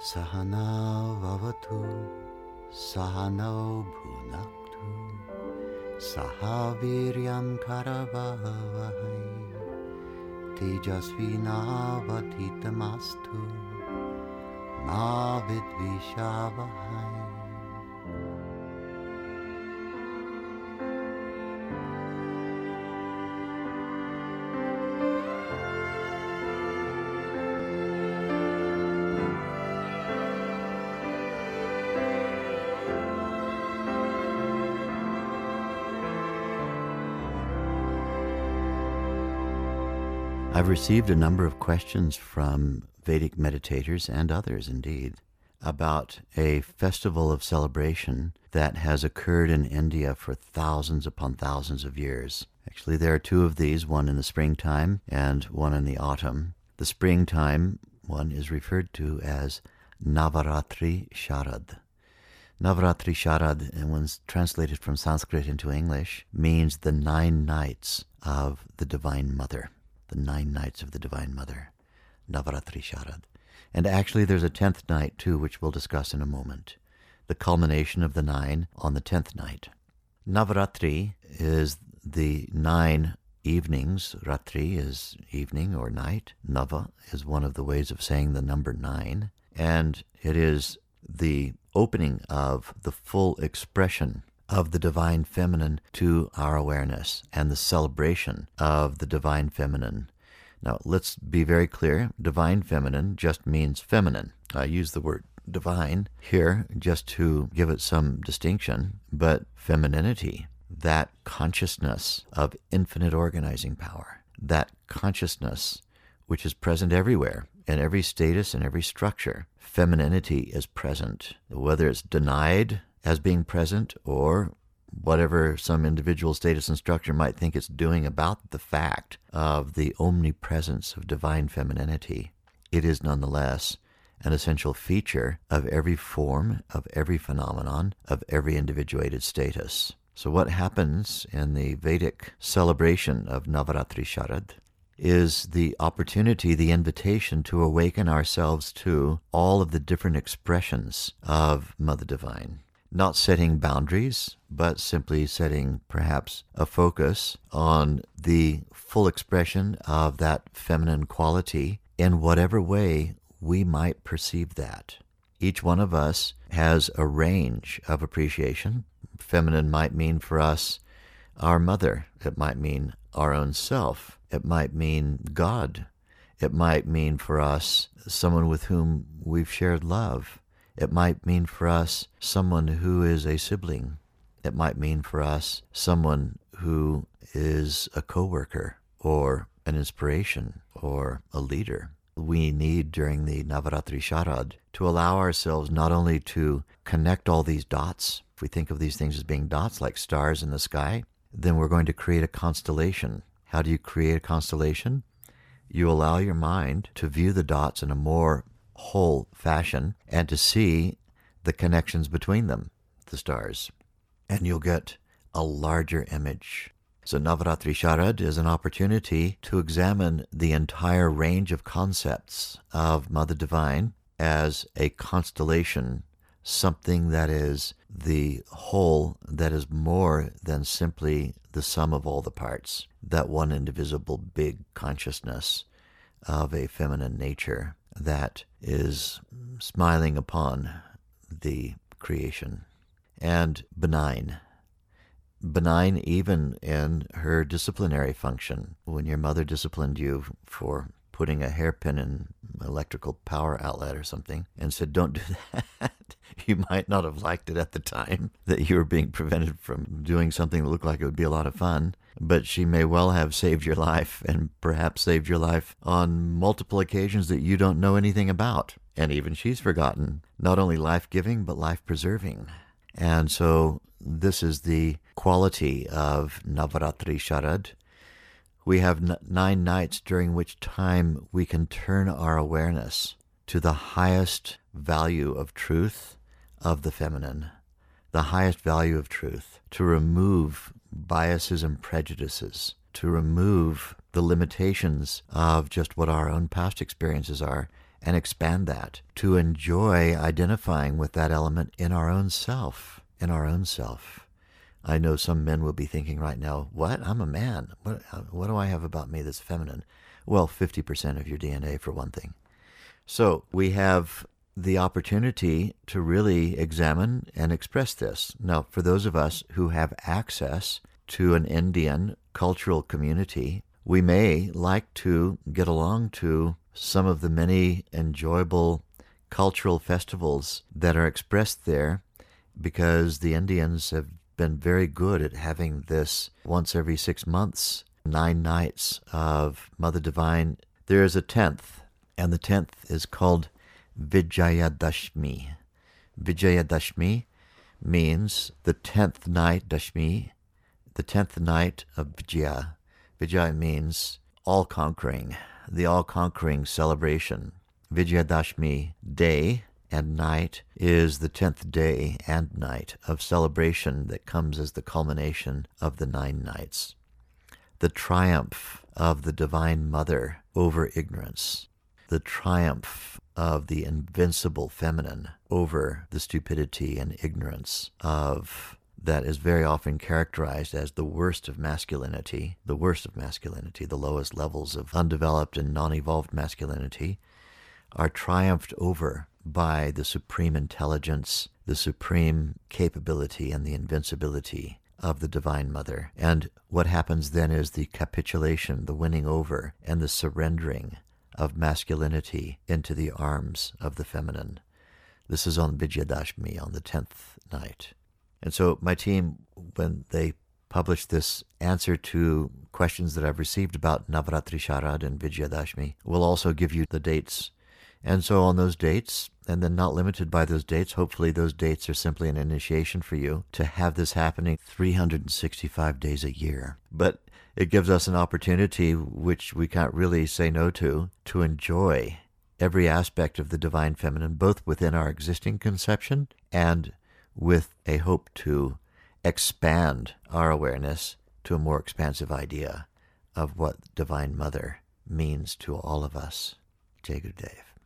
Sahana vavatu sahanau bhunaktu sahaviryam karavahai tejasvinavadhitamastu ma vidvishavahai. I've received a number of questions from Vedic meditators and others indeed about a festival of celebration that has occurred in India for thousands upon thousands of years. Actually, there are two of these, one in the springtime and one in the autumn. The springtime one is referred to as Navaratri Sharad. Navaratri Sharad, and when translated from Sanskrit into English, means the 9 nights of the Divine Mother. The 9 nights of the Divine Mother, Navaratri Sharad. And actually there's a 10th night too, which we'll discuss in a moment. The culmination of the 9 on the 10th night. Navaratri is the 9 evenings. Ratri is evening or night. Nava is one of the ways of saying the number 9. And it is the opening of the full expression of the Divine Feminine to our awareness and the celebration of the Divine Feminine. Now, let's be very clear. Divine Feminine just means feminine. I use the word divine here just to give it some distinction, but femininity, that consciousness of infinite organizing power, that consciousness which is present everywhere, in every status and every structure, femininity is present. Whether it's denied as being present, or whatever some individual status and structure might think it's doing about the fact of the omnipresence of divine femininity, it is nonetheless an essential feature of every form, of every phenomenon, of every individuated status. So what happens in the Vedic celebration of Navaratri Sharad is the opportunity, the invitation to awaken ourselves to all of the different expressions of Mother Divine. Not setting boundaries, but simply setting perhaps a focus on the full expression of that feminine quality in whatever way we might perceive that. Each one of us has a range of appreciation. Feminine might mean for us our mother. It might mean our own self. It might mean God. It might mean for us someone with whom we've shared love. It might mean for us someone who is a sibling. It might mean for us someone who is a coworker or an inspiration or a leader. We need during the Navaratri Sharad to allow ourselves not only to connect all these dots, if we think of these things as being dots like stars in the sky, then we're going to create a constellation. How do you create a constellation? You allow your mind to view the dots in a more whole fashion and to see the connections between them, the stars, and you'll get a larger image. So Navaratri Sharad is an opportunity to examine the entire range of concepts of Mother Divine as a constellation, something that is the whole, that is more than simply the sum of all the parts, that one indivisible big consciousness of a feminine nature that is smiling upon the creation, and benign. Benign even in her disciplinary function. When your mother disciplined you for putting a hairpin in an electrical power outlet or something and said, "Don't do that," you might not have liked it at the time that you were being prevented from doing something that looked like it would be a lot of fun, but she may well have saved your life, and perhaps saved your life on multiple occasions that you don't know anything about. And even she's forgotten, not only life-giving, but life-preserving. And so this is the quality of Navaratri Sharad. We have 9 nights during which time we can turn our awareness to the highest value of truth of the feminine, the highest value of truth, to remove biases and prejudices, to remove the limitations of just what our own past experiences are and expand that to enjoy identifying with that element in our own self, I know some men will be thinking right now, what? I'm a man. What do I have about me that's feminine? Well, 50% of your DNA for one thing. So we have the opportunity to really examine and express this. Now, for those of us who have access to an Indian cultural community, we may like to get along to some of the many enjoyable cultural festivals that are expressed there, because the Indians have been very good at having this once every 6 months, 9 nights of Mother Divine. There is a 10th, and the 10th is called Vijaya Dashmi. Vijaya Dashmi means the 10th night, Dashmi, the 10th night of Vijaya. Vijaya means all-conquering, the all-conquering celebration. Vijaya Dashmi day and night is the 10th day and night of celebration that comes as the culmination of the 9 nights. The triumph of the Divine Mother over ignorance. The triumph of the invincible feminine over the stupidity and ignorance of that is very often characterized as the worst of masculinity, the lowest levels of undeveloped and non-evolved masculinity are triumphed over by the supreme intelligence, the supreme capability, and the invincibility of the Divine Mother. And what happens then is the capitulation, the winning over, and the surrendering of masculinity into the arms of the feminine. This is on Vijaya Dashmi, on the 10th night. And so my team, when they published this answer to questions that I've received about Navaratri Sharad and Vijaya Dashmi, will also give you the dates. And so on those dates, and then not limited by those dates, hopefully those dates are simply an initiation for you to have this happening 365 days a year. But it gives us an opportunity, which we can't really say no to enjoy every aspect of the Divine Feminine, both within our existing conception and with a hope to expand our awareness to a more expansive idea of what Divine Mother means to all of us. Jai Gurudev.